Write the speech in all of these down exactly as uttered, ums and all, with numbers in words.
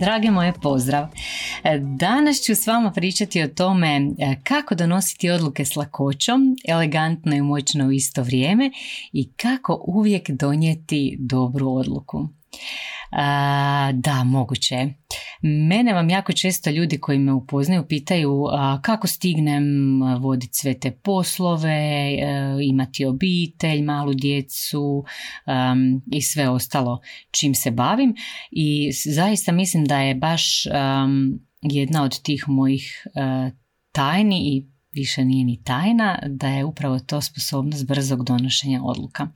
Drage moje, pozdrav! Danas ću s vama pričati o tome kako donositi odluke s lakoćom, elegantno i moćno u isto vrijeme i kako uvijek donijeti dobru odluku. A, da, moguće. Mene vam jako često ljudi koji me upoznaju pitaju a, kako stignem voditi sve te poslove, a, imati obitelj, malu djecu a, i sve ostalo čim se bavim. I zaista mislim da je baš a, jedna od tih mojih a, tajni i više nije ni tajna, da je upravo to sposobnost brzog donošenja odluka.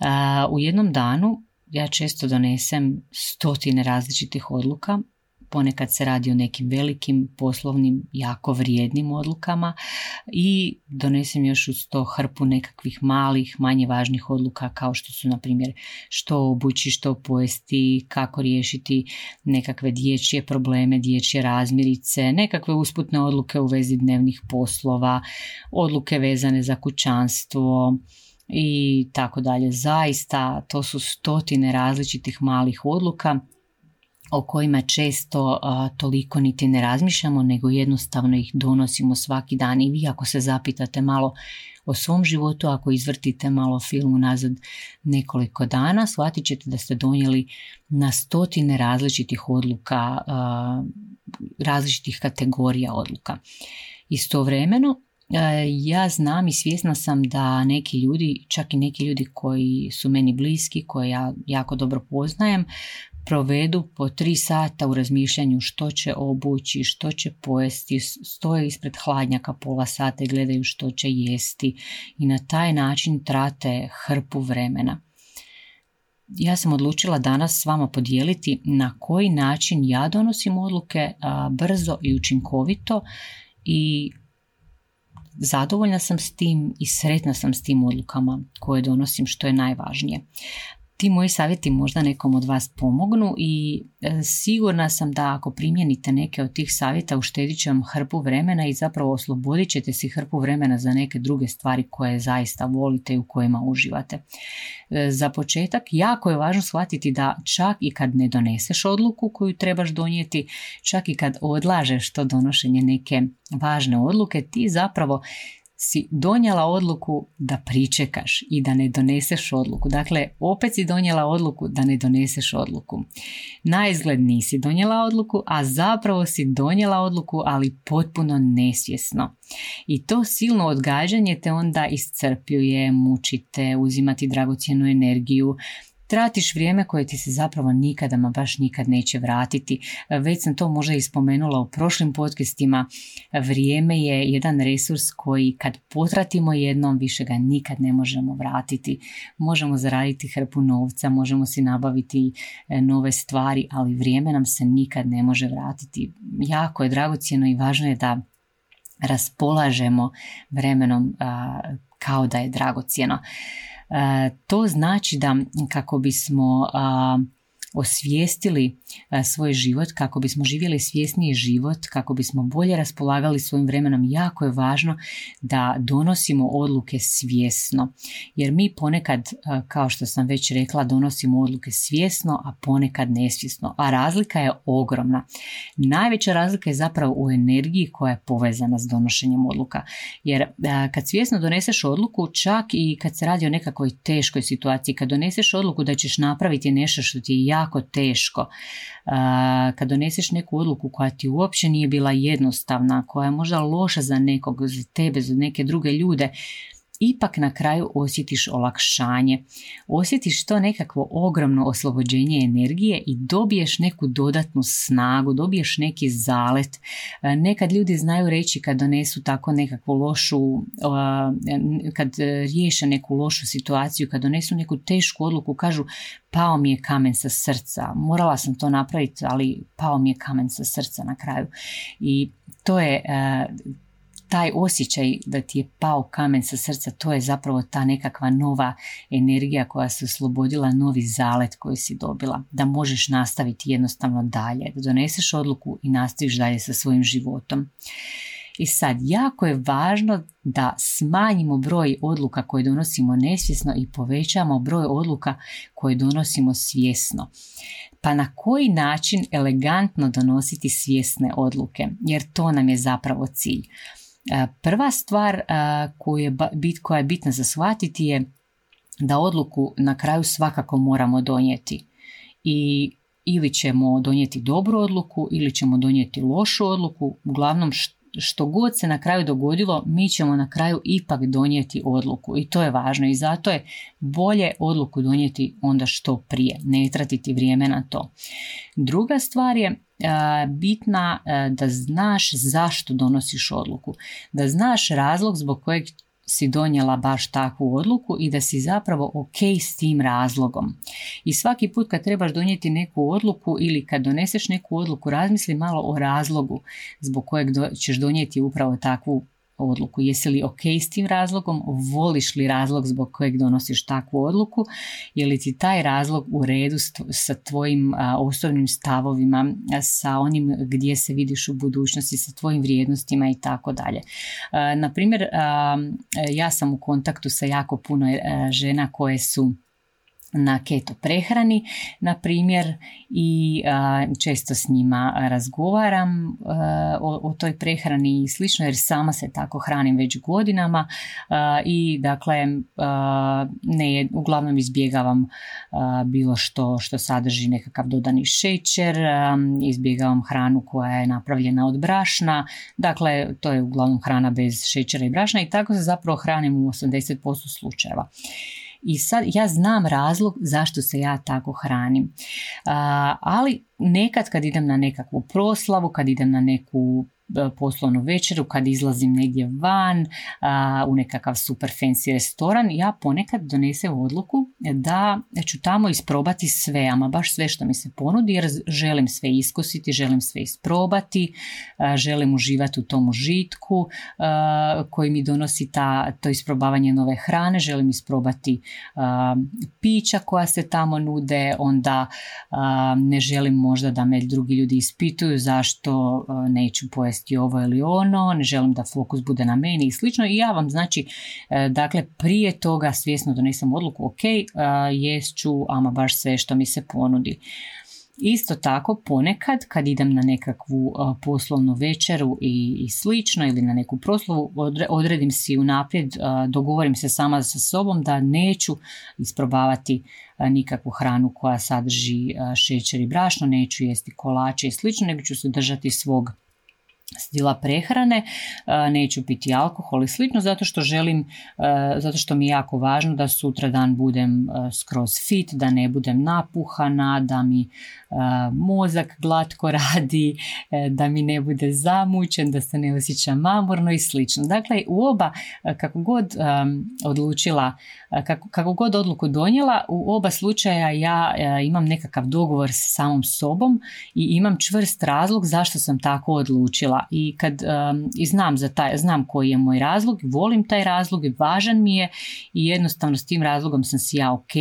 A, u jednom danu ja često donesem stotine različitih odluka, ponekad se radi o nekim velikim poslovnim, jako vrijednim odlukama i donesem još uz to hrpu nekakvih malih, manje važnih odluka kao što su, na primjer, što obući, što pojesti, kako riješiti nekakve dječje probleme, dječje razmirice, nekakve usputne odluke u vezi dnevnih poslova, odluke vezane za kućanstvo i tako dalje. Zaista to su stotine različitih malih odluka o kojima često a, toliko niti ne razmišljamo, nego jednostavno ih donosimo svaki dan. I vi ako se zapitate malo o svom životu, ako izvrtite malo film nazad nekoliko dana, shvatit ćete da ste donijeli na stotine različitih odluka, a, različitih kategorija odluka. Istovremeno, ja znam i svjesna sam da neki ljudi, čak i neki ljudi koji su meni bliski, koje ja jako dobro poznajem, provedu po tri sata u razmišljanju što će obući, što će pojesti, stoje ispred hladnjaka pola sata i gledaju što će jesti i na taj način trate hrpu vremena. Ja sam odlučila danas s vama podijeliti na koji način ja donosim odluke a, brzo i učinkovito i zadovoljna sam s tim i sretna sam s tim odlukama koje donosim, što je najvažnije. Ti moji savjeti možda nekom od vas pomognu i sigurna sam da ako primijenite neke od tih savjeta, uštedit će vam hrpu vremena i zapravo oslobodit ćete si hrpu vremena za neke druge stvari koje zaista volite i u kojima uživate. Za početak, jako je važno shvatiti da čak i kad ne doneseš odluku koju trebaš donijeti, čak i kad odlažeš to donošenje neke važne odluke, ti zapravo si donijela odluku da pričekaš i da ne doneseš odluku. Dakle, opet si donijela odluku da ne doneseš odluku. Naizgled nisi donijela odluku, a zapravo si donijela odluku, ali potpuno nesvjesno. I to silno odgađanje te onda iscrpljuje, mučite, uzimati dragocjenu energiju, tratiš vrijeme koje ti se zapravo nikada, ma baš nikad neće vratiti. Već sam to možda i spomenula u prošlim podcastima. Vrijeme je jedan resurs koji kad potratimo jednom, više ga nikad ne možemo vratiti. Možemo zaraditi hrpu novca, možemo si nabaviti nove stvari, ali vrijeme nam se nikad ne može vratiti. Jako je dragocjeno i važno je da raspolažemo vremenom a, kao da je dragocjeno. To znači da kako bismo osvijestili svoj život, kako bismo živjeli svjesniji život, kako bismo bolje raspolagali svojim vremenom, jako je važno da donosimo odluke svjesno. Jer mi ponekad, kao što sam već rekla, donosimo odluke svjesno, a ponekad nesvjesno. A razlika je ogromna. Najveća razlika je zapravo u energiji koja je povezana s donošenjem odluka. Jer kad svjesno doneseš odluku, čak i kad se radi o nekakvoj teškoj situaciji, kad doneseš odluku da ćeš napraviti nešto što ti je jako jako teško, kad doneseš neku odluku koja ti uopće nije bila jednostavna, koja je možda loša za nekog, za tebe, za neke druge ljude, ipak na kraju osjetiš olakšanje. Osjetiš to nekakvo ogromno oslobođenje energije i dobiješ neku dodatnu snagu, dobiješ neki zalet. Nekad ljudi znaju reći kad donesu tako nekakvu lošu, kad riješe neku lošu situaciju, kad donesu neku tešku odluku, kažu pao mi je kamen sa srca, morala sam to napraviti, ali pao mi je kamen sa srca na kraju. I to je taj osjećaj da ti je pao kamen sa srca, to je zapravo ta nekakva nova energija koja se oslobodila, novi zalet koji si dobila, da možeš nastaviti jednostavno dalje, da doneseš odluku i nastaviš dalje sa svojim životom. I sad, jako je važno da smanjimo broj odluka koje donosimo nesvjesno i povećamo broj odluka koje donosimo svjesno. Pa na koji način elegantno donositi svjesne odluke, jer to nam je zapravo cilj. Prva stvar koja je bitna za shvatiti je da odluku na kraju svakako moramo donijeti. I ili ćemo donijeti dobru odluku ili ćemo donijeti lošu odluku, uglavnom što Što god se na kraju dogodilo, mi ćemo na kraju ipak donijeti odluku i to je važno i zato je bolje odluku donijeti onda što prije, ne tratiti vrijeme na to. Druga stvar je a, bitna a, da znaš zašto donosiš odluku, da znaš razlog zbog kojeg si donijela baš takvu odluku i da si zapravo ok s tim razlogom. I svaki put kad trebaš donijeti neku odluku ili kad doneseš neku odluku, razmisli malo o razlogu zbog kojeg do, ćeš donijeti upravo takvu odluku. Jesi li ok s tim razlogom? Voliš li razlog zbog kojeg donosiš takvu odluku? Je li ti taj razlog u redu sa tvojim a, osobnim stavovima, a, sa onim gdje se vidiš u budućnosti, sa tvojim vrijednostima i tako dalje? Naprimjer, a, ja sam u kontaktu sa jako puno a, žena koje su na keto prehrani, na primjer, i a, često s njima razgovaram a, o, o toj prehrani i slično, jer sama se tako hranim već godinama a, i dakle a, ne, uglavnom izbjegavam a, bilo što što sadrži nekakav dodani šećer, a, izbjegavam hranu koja je napravljena od brašna, dakle to je uglavnom hrana bez šećera i brašna i tako se zapravo hranim u osamdeset posto slučajeva. I sad ja znam razlog zašto se ja tako hranim, a, ali nekad kad idem na nekakvu proslavu, kad idem na neku poslovnu večeru, kad izlazim negdje van a, u nekakav super fancy restoran, ja ponekad donesem odluku da ću tamo isprobati sve, ama baš sve što mi se ponudi, jer želim sve iskusiti, želim sve isprobati, a, želim uživati u tom užitku a, koji mi donosi ta, to isprobavanje nove hrane, želim isprobati a, pića koja se tamo nude, onda a, ne želim možda da me drugi ljudi ispituju zašto a, neću pojesti ovo ili ono, ne želim da fokus bude na meni i slično. I ja vam znači dakle prije toga svjesno donesem odluku, ok, jest ću ama baš sve što mi se ponudi. Isto tako ponekad kad idem na nekakvu poslovnu večeru i, i slično ili na neku proslavu, odredim si unaprijed, dogovorim se sama sa sobom da neću isprobavati nikakvu hranu koja sadrži šećer i brašno, neću jesti kolače i slično, nego ću se držati svog stila prehrane, neću piti alkohol i slično, zato što želim, zato što mi je jako važno da sutra dan budem skroz fit, da ne budem napuhana, da mi mozak glatko radi, da mi ne bude zamućen, da se ne osjećam mamurno i slično. Dakle, u oba, kako god odlučila, kako, kako god odluku donijela, u oba slučaja ja imam nekakav dogovor sa samom sobom i imam čvrst razlog zašto sam tako odlučila. I kad um, i znam, za taj, znam koji je moj razlog, volim taj razlog i važan mi je i jednostavno s tim razlogom sam si ja ok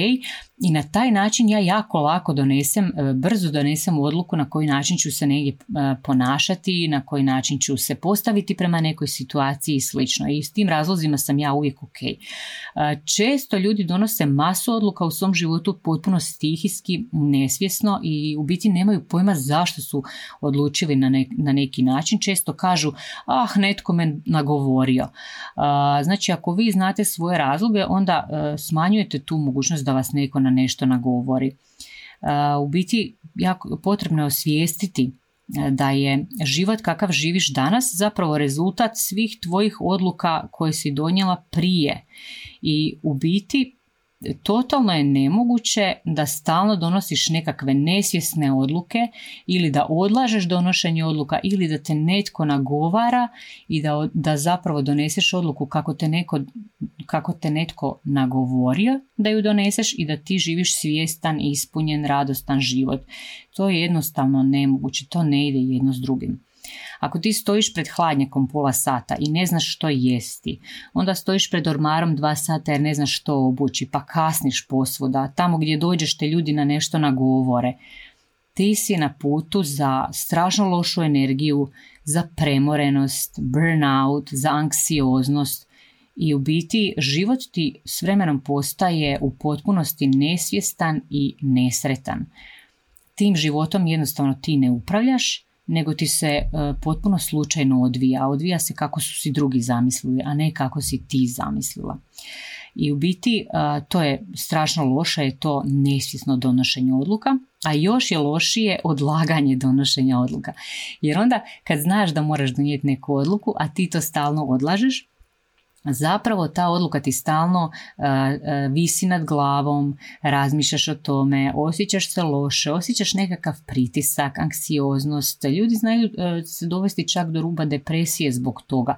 i na taj način ja jako lako donesem, brzo donesem odluku na koji način ću se negdje ponašati, na koji način ću se postaviti prema nekoj situaciji i slično. I s tim razlozima sam ja uvijek ok. Često ljudi donose masu odluka u svom životu potpuno stihijski, nesvjesno i u biti nemaju pojma zašto su odlučili na, ne, na neki način. Često kažu, ah, netko me nagovorio. Znači, ako vi znate svoje razloge, onda smanjujete tu mogućnost da vas neko na nešto nagovori. U biti, jako potrebno je osvijestiti da je život kakav živiš danas zapravo rezultat svih tvojih odluka koje si donijela prije. I u biti totalno je nemoguće da stalno donosiš nekakve nesvjesne odluke ili da odlažeš donošenje odluka ili da te netko nagovara i da, da zapravo doneseš odluku kako te, neko, kako te netko nagovorio da ju doneseš i da ti živiš svjestan, ispunjen, radostan život. To je jednostavno nemoguće, to ne ide jedno s drugim. Ako ti stojiš pred hladnjakom pola sata i ne znaš što jesti, onda stojiš pred ormarom dva sata jer ne znaš što obući, pa kasniš posvuda, tamo gdje dođeš te ljudi na nešto nagovore. Ti si na putu za strašno lošu energiju, za premorenost, burnout, za anksioznost i u biti život ti s vremenom postaje u potpunosti nesvjestan i nesretan. Tim životom jednostavno ti ne upravljaš, nego ti se uh, potpuno slučajno odvija. Odvija se kako su si drugi zamislili, a ne kako si ti zamislila. I u biti uh, to je strašno loše, je to nesvjesno donošenje odluka, a još je lošije odlaganje donošenja odluka. Jer onda kad znaš da moraš donijeti neku odluku, a ti to stalno odlažeš, zapravo ta odluka ti stalno uh, visi nad glavom, razmišljaš o tome, osjećaš se loše, osjećaš nekakav pritisak, anksioznost. Ljudi znaju uh, se dovesti čak do ruba depresije zbog toga.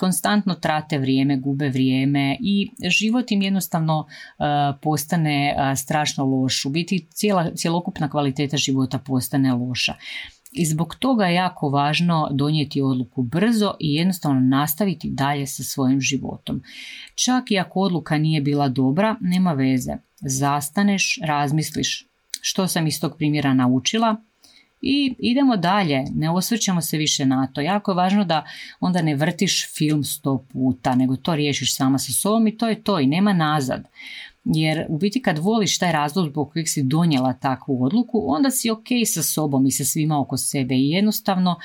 Konstantno trate vrijeme, gube vrijeme i život im jednostavno uh, postane uh, strašno loš. U biti cijela, cjelokupna kvaliteta života postane loša. I zbog toga je jako važno donijeti odluku brzo i jednostavno nastaviti dalje sa svojim životom. Čak i ako odluka nije bila dobra, nema veze. Zastaneš, razmisliš što sam iz tog primjera naučila i idemo dalje, ne osvrćemo se više na to. Jako je važno da onda ne vrtiš film sto puta, nego to riješiš sama sa sobom i to je to i nema nazad. Jer u biti kad voliš taj razlog zbog kojeg si donijela takvu odluku, onda si ok sa sobom i sa svima oko sebe i jednostavno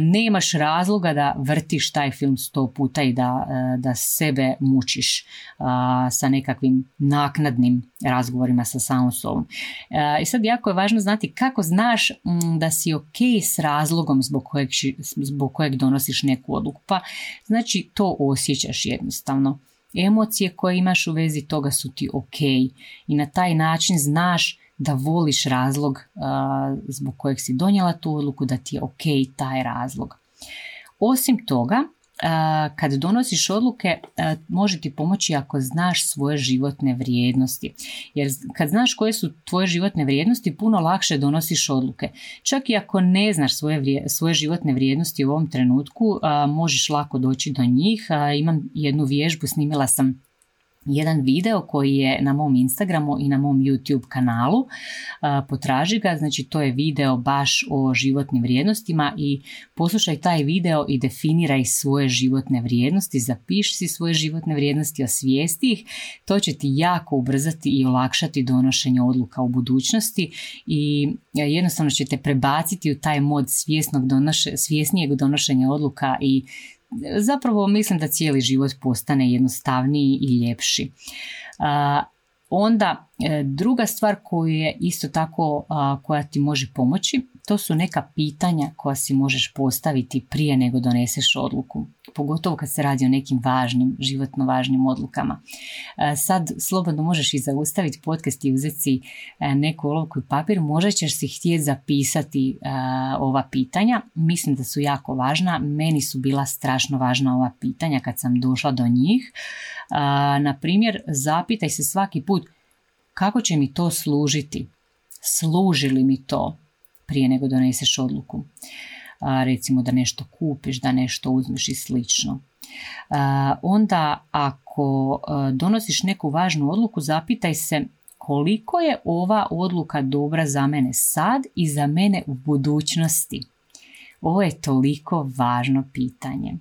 nemaš razloga da vrtiš taj film sto puta i da, da sebe mučiš a, sa nekakvim naknadnim razgovorima sa samom sobom. A, I sad jako je važno znati kako znaš m, da si ok s razlogom zbog kojeg, zbog kojeg donosiš neku odluku. Pa znači to osjećaš jednostavno. Emocije koje imaš u vezi toga su ti ok i na taj način znaš da voliš razlog uh, zbog kojeg si donijela tu odluku, da ti je ok taj razlog. Osim toga, uh, kad donosiš odluke uh, može ti pomoći ako znaš svoje životne vrijednosti. Jer kad znaš koje su tvoje životne vrijednosti, puno lakše donosiš odluke. Čak i ako ne znaš svoje, vrije, svoje životne vrijednosti u ovom trenutku, a, možeš lako doći do njih. A, imam jednu vježbu, snimila sam jedan video koji je na mom Instagramu i na mom YouTube kanalu, a, potraži ga, znači to je video baš o životnim vrijednostima i poslušaj taj video i definiraj svoje životne vrijednosti, zapiši si svoje životne vrijednosti, osvijesti ih, to će ti jako ubrzati i olakšati donošenje odluka u budućnosti i jednostavno će te prebaciti u taj mod svjesnog donoše, svjesnijeg donošenja odluka i zapravo mislim da cijeli život postane jednostavniji i ljepši. A, onda druga stvar koju je isto tako a, koja ti može pomoći, to su neka pitanja koja si možeš postaviti prije nego doneseš odluku. Pogotovo kad se radi o nekim važnim, životno važnim odlukama. A, sad slobodno možeš i zaustaviti podcast i uzeti si a, neku olovku i papir. Možda ćeš si htjeti zapisati a, ova pitanja. Mislim da su jako važna. Meni su bila strašno važna ova pitanja kad sam došla do njih. A, naprimjer, zapitaj se svaki put kako će mi to služiti. Služi li mi to prije nego doneseš odluku? A, recimo da nešto kupiš, da nešto uzmeš i slično. A, onda ako donosiš neku važnu odluku, zapitaj se koliko je ova odluka dobra za mene sad i za mene u budućnosti. Ovo je toliko važno pitanje.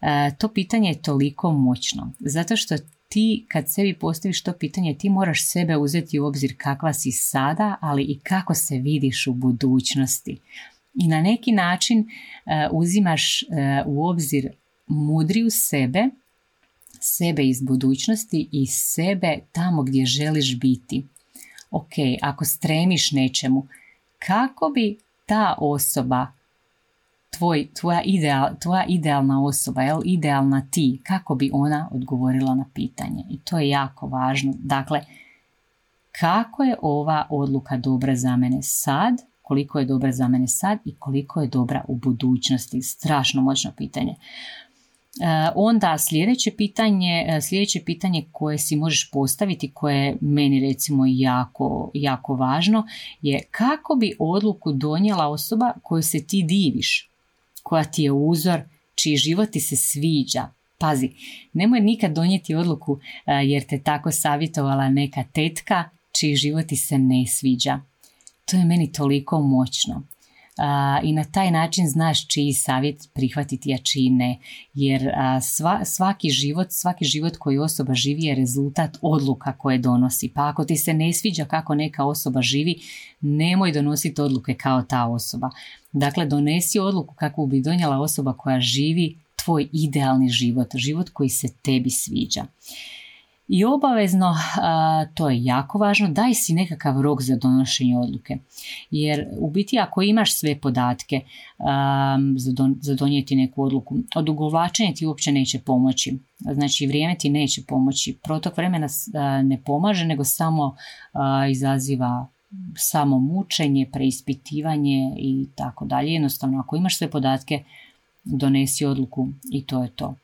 A, to pitanje je toliko moćno, zato što ti kad sebi postaviš to pitanje, ti moraš sebe uzeti u obzir kakva si sada, ali i kako se vidiš u budućnosti. I na neki način uh, uzimaš uh, u obzir mudriju sebe, sebe iz budućnosti i sebe tamo gdje želiš biti. Ok, ako stremiš nečemu, kako bi ta osoba tvoj, tvoja, ideal, tvoja idealna osoba, jel, idealna ti, kako bi ona odgovorila na pitanje. I to je jako važno. Dakle, kako je ova odluka dobra za mene sad, koliko je dobra za mene sad i koliko je dobra u budućnosti. Strašno moćno pitanje. Onda sljedeće pitanje, sljedeće pitanje koje si možeš postaviti, koje je meni recimo jako, jako važno, je kako bi odluku donijela osoba koju se ti diviš, koja ti je uzor, čiji život ti se sviđa. Pazi, nemoj nikad donijeti odluku jer te tako savjetovala neka tetka čiji život ti se ne sviđa. To je meni toliko moćno. Uh, i na taj način znaš čiji savjet prihvatiti, a čiji ne. Jer uh, sva, svaki život, svaki život koji osoba živi je rezultat odluka koje donosi. Pa ako ti se ne sviđa kako neka osoba živi, nemoj donositi odluke kao ta osoba. Dakle, donesi odluku kakvu bi donijela osoba koja živi tvoj idealni život, život koji se tebi sviđa. I obavezno, a, to je jako važno, daj si nekakav rok za donošenje odluke. Jer u biti ako imaš sve podatke a, za, don, za donijeti neku odluku, odugovlačenje ti uopće neće pomoći. Znači vrijeme ti neće pomoći. Protok vremena a, ne pomaže, nego samo a, izaziva samo mučenje, preispitivanje i tako dalje. Jednostavno, ako imaš sve podatke, donesi odluku i to je to.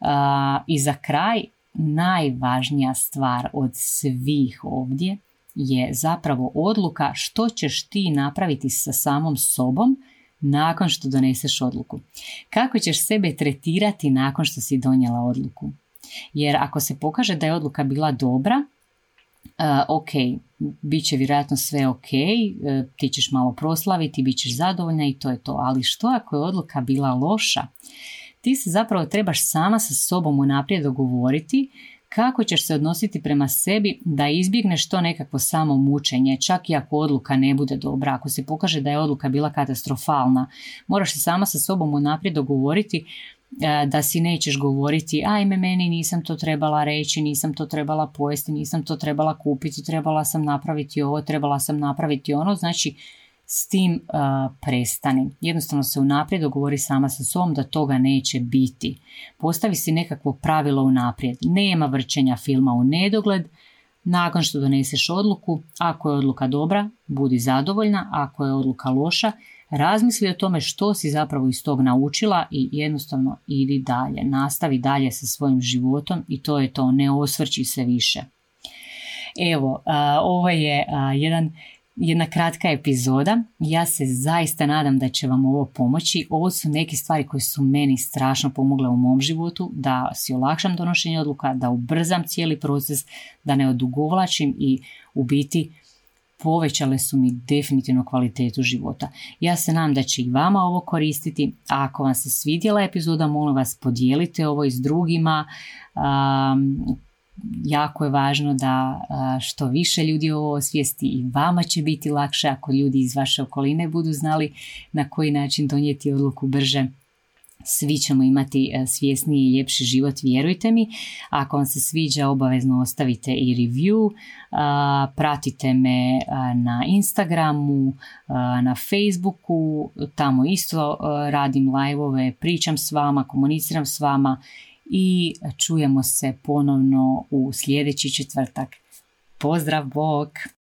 A, I za kraj, najvažnija stvar od svih ovdje je zapravo odluka što ćeš ti napraviti sa samom sobom nakon što doneseš odluku. Kako ćeš sebe tretirati nakon što si donijela odluku? Jer ako se pokaže da je odluka bila dobra, ok, bit će vjerojatno sve ok, ti ćeš malo proslaviti, bit ćeš zadovoljna i to je to. Ali što ako je odluka bila loša? Ti se zapravo trebaš sama sa sobom unaprijed dogovoriti kako ćeš se odnositi prema sebi da izbjegneš to nekakvo samo mučenje, čak i ako odluka ne bude dobra, ako se pokaže da je odluka bila katastrofalna. Moraš se sama sa sobom unaprijed dogovoriti da si nećeš govoriti ajme meni nisam to trebala reći, nisam to trebala pojesti, nisam to trebala kupiti, trebala sam napraviti ovo, trebala sam napraviti ono, znači s tim uh, prestani. Jednostavno se unaprijed dogovori sama sa sobom da toga neće biti. Postavi si nekakvo pravilo unaprijed. Nema vrćenja filma u nedogled. Nakon što doneseš odluku, ako je odluka dobra, budi zadovoljna. Ako je odluka loša, razmisli o tome što si zapravo iz tog naučila i jednostavno idi dalje. Nastavi dalje sa svojim životom i to je to. Ne osvrći se više. Evo, uh, ovo je uh, jedan... Jedna kratka epizoda, ja se zaista nadam da će vam ovo pomoći. Ovo su neke stvari koje su meni strašno pomogle u mom životu, da si olakšam donošenje odluka, da ubrzam cijeli proces, da ne odugovlačim i u biti povećale su mi definitivno kvalitetu života. Ja se nadam da će i vama ovo koristiti. A ako vam se svidjela epizoda, molim vas podijelite ovo i s drugima. Um, Jako je važno da što više ljudi ovo osvijesti i vama će biti lakše ako ljudi iz vaše okoline budu znali na koji način donijeti odluku brže. Svi ćemo imati svjesniji i ljepši život, vjerujte mi. Ako vam se sviđa, obavezno ostavite i review, pratite me na Instagramu, na Facebooku, tamo isto radim live-ove, pričam s vama, komuniciram s vama. I čujemo se ponovno u sljedeći četvrtak. Pozdrav, bok!